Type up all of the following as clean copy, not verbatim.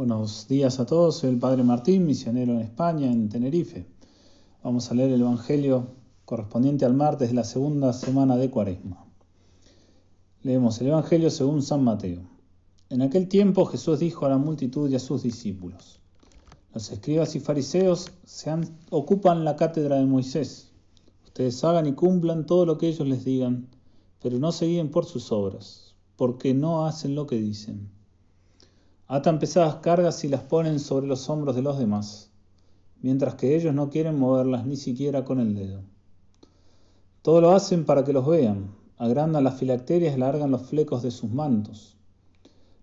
Buenos días a todos, soy el Padre Martín, misionero en España, en Tenerife. Vamos a leer el Evangelio correspondiente al martes de la segunda semana de Cuaresma. Leemos el Evangelio según San Mateo. En aquel tiempo Jesús dijo a la multitud y a sus discípulos: Los escribas y fariseos ocupan la cátedra de Moisés. Ustedes hagan y cumplan todo lo que ellos les digan, pero no se guíen por sus obras, porque no hacen lo que dicen. Atan pesadas cargas y las ponen sobre los hombros de los demás, mientras que ellos no quieren moverlas ni siquiera con el dedo. Todo lo hacen para que los vean, agrandan las filacterias y largan los flecos de sus mantos.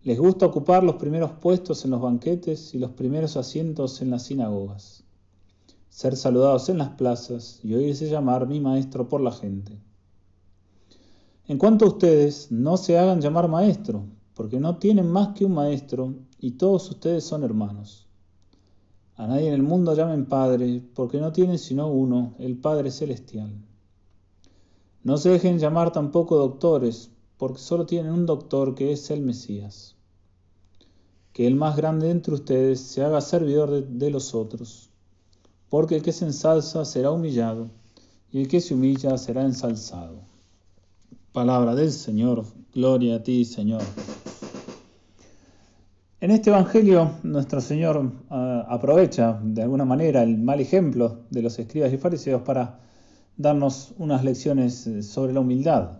Les gusta ocupar los primeros puestos en los banquetes y los primeros asientos en las sinagogas, ser saludados en las plazas y oírse llamar mi maestro por la gente. En cuanto a ustedes, no se hagan llamar maestro, porque no tienen más que un maestro y todos ustedes son hermanos. A nadie en el mundo llamen Padre, porque no tienen sino uno, el Padre Celestial. No se dejen llamar tampoco doctores, porque solo tienen un doctor que es el Mesías. Que el más grande entre ustedes se haga servidor de los otros, porque el que se ensalza será humillado y el que se humilla será ensalzado. Palabra del Señor, gloria a ti, Señor. En este Evangelio, nuestro Señor aprovecha de alguna manera el mal ejemplo de los escribas y fariseos para darnos unas lecciones sobre la humildad.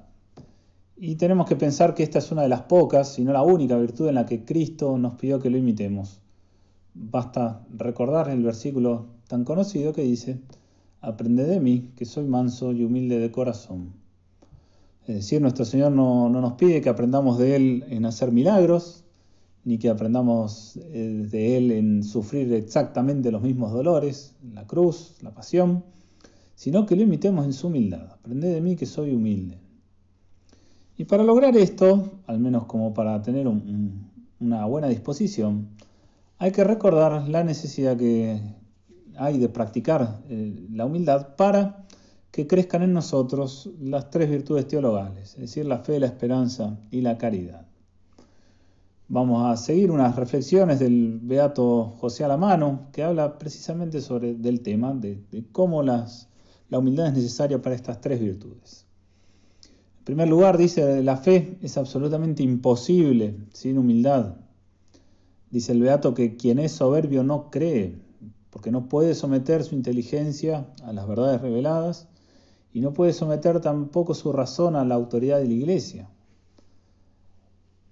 Y tenemos que pensar que esta es una de las pocas, si no la única virtud en la que Cristo nos pidió que lo imitemos. Basta recordar el versículo tan conocido que dice: «Aprended de mí, que soy manso y humilde de corazón». Es decir, nuestro Señor no nos pide que aprendamos de Él en hacer milagros, ni que aprendamos de Él en sufrir exactamente los mismos dolores, la cruz, la pasión, sino que lo imitemos en su humildad. Aprended de mí que soy humilde. Y para lograr esto, al menos como para tener una buena disposición, hay que recordar la necesidad que hay de practicar la humildad para que crezcan en nosotros las tres virtudes teologales, es decir, la fe, la esperanza y la caridad. Vamos a seguir unas reflexiones del Beato José Alamano, que habla precisamente del tema de cómo la humildad es necesaria para estas tres virtudes. En primer lugar, dice, la fe es absolutamente imposible sin humildad. Dice el Beato que quien es soberbio no cree, porque no puede someter su inteligencia a las verdades reveladas y no puede someter tampoco su razón a la autoridad de la Iglesia.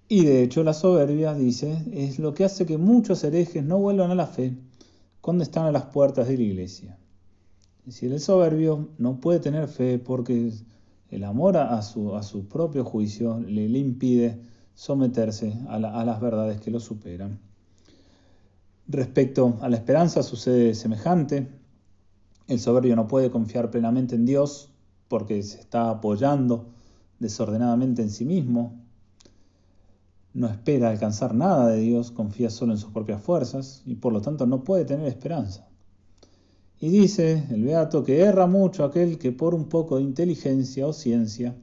Y de hecho la soberbia, dice, es lo que hace que muchos herejes no vuelvan a la fe cuando están a las puertas de la iglesia. Es decir, el soberbio no puede tener fe porque el amor a su propio juicio le impide someterse a las verdades que lo superan. Respecto a la esperanza sucede semejante. El soberbio no puede confiar plenamente en Dios porque se está apoyando desordenadamente en sí mismo. No espera alcanzar nada de Dios, confía solo en sus propias fuerzas y por lo tanto no puede tener esperanza. Y dice el Beato que erra mucho aquel que por un poco de inteligencia o ciencia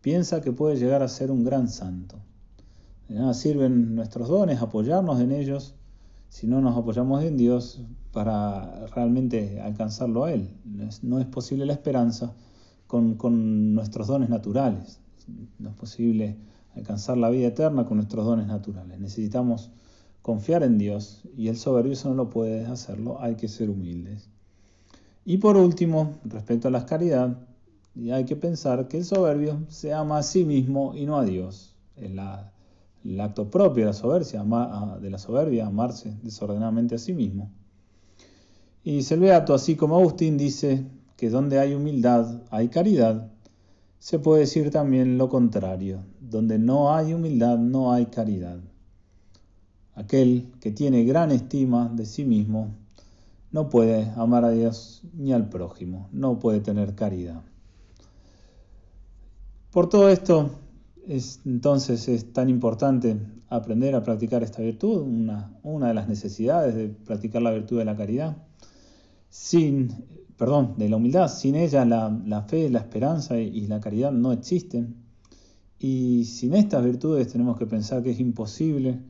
piensa que puede llegar a ser un gran santo. De nada sirven nuestros dones, apoyarnos en ellos, si no nos apoyamos en Dios para realmente alcanzarlo a Él. No es posible la esperanza con nuestros dones naturales, no es posible alcanzar la vida eterna con nuestros dones naturales. Necesitamos confiar en Dios y el soberbio no lo puede hacerlo, hay que ser humildes. Y por último, respecto a la caridad, hay que pensar que el soberbio se ama a sí mismo y no a Dios. Es el acto propio de la soberbia, amarse desordenadamente a sí mismo. Y dice el Beato, así como Agustín dice que donde hay humildad hay caridad, se puede decir también lo contrario: donde no hay humildad no hay caridad. Aquel que tiene gran estima de sí mismo no puede amar a Dios ni al prójimo, no puede tener caridad. Por todo esto, entonces es tan importante aprender a practicar esta virtud, una de las necesidades de practicar la virtud de la caridad. De la humildad. Sin ella la fe, la esperanza y la caridad no existen. Y sin estas virtudes tenemos que pensar que es imposible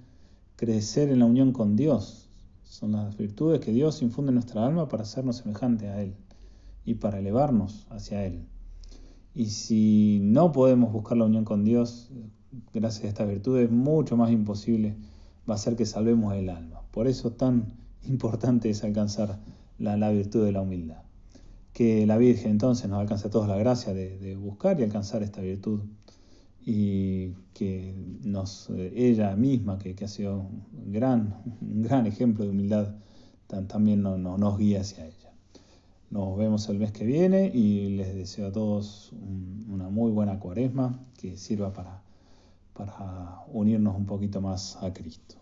crecer en la unión con Dios. Son las virtudes que Dios infunde en nuestra alma para hacernos semejantes a Él y para elevarnos hacia Él. Y si no podemos buscar la unión con Dios, gracias a estas virtudes, mucho más imposible va a ser que salvemos el alma. Por eso tan importante es alcanzar la virtud de la humildad. Que la Virgen entonces nos alcance a todos la gracia de buscar y alcanzar esta virtud. Y que ella misma, que ha sido un gran ejemplo de humildad, también nos guíe hacia ella. Nos vemos el mes que viene y les deseo a todos una muy buena Cuaresma que sirva para unirnos un poquito más a Cristo.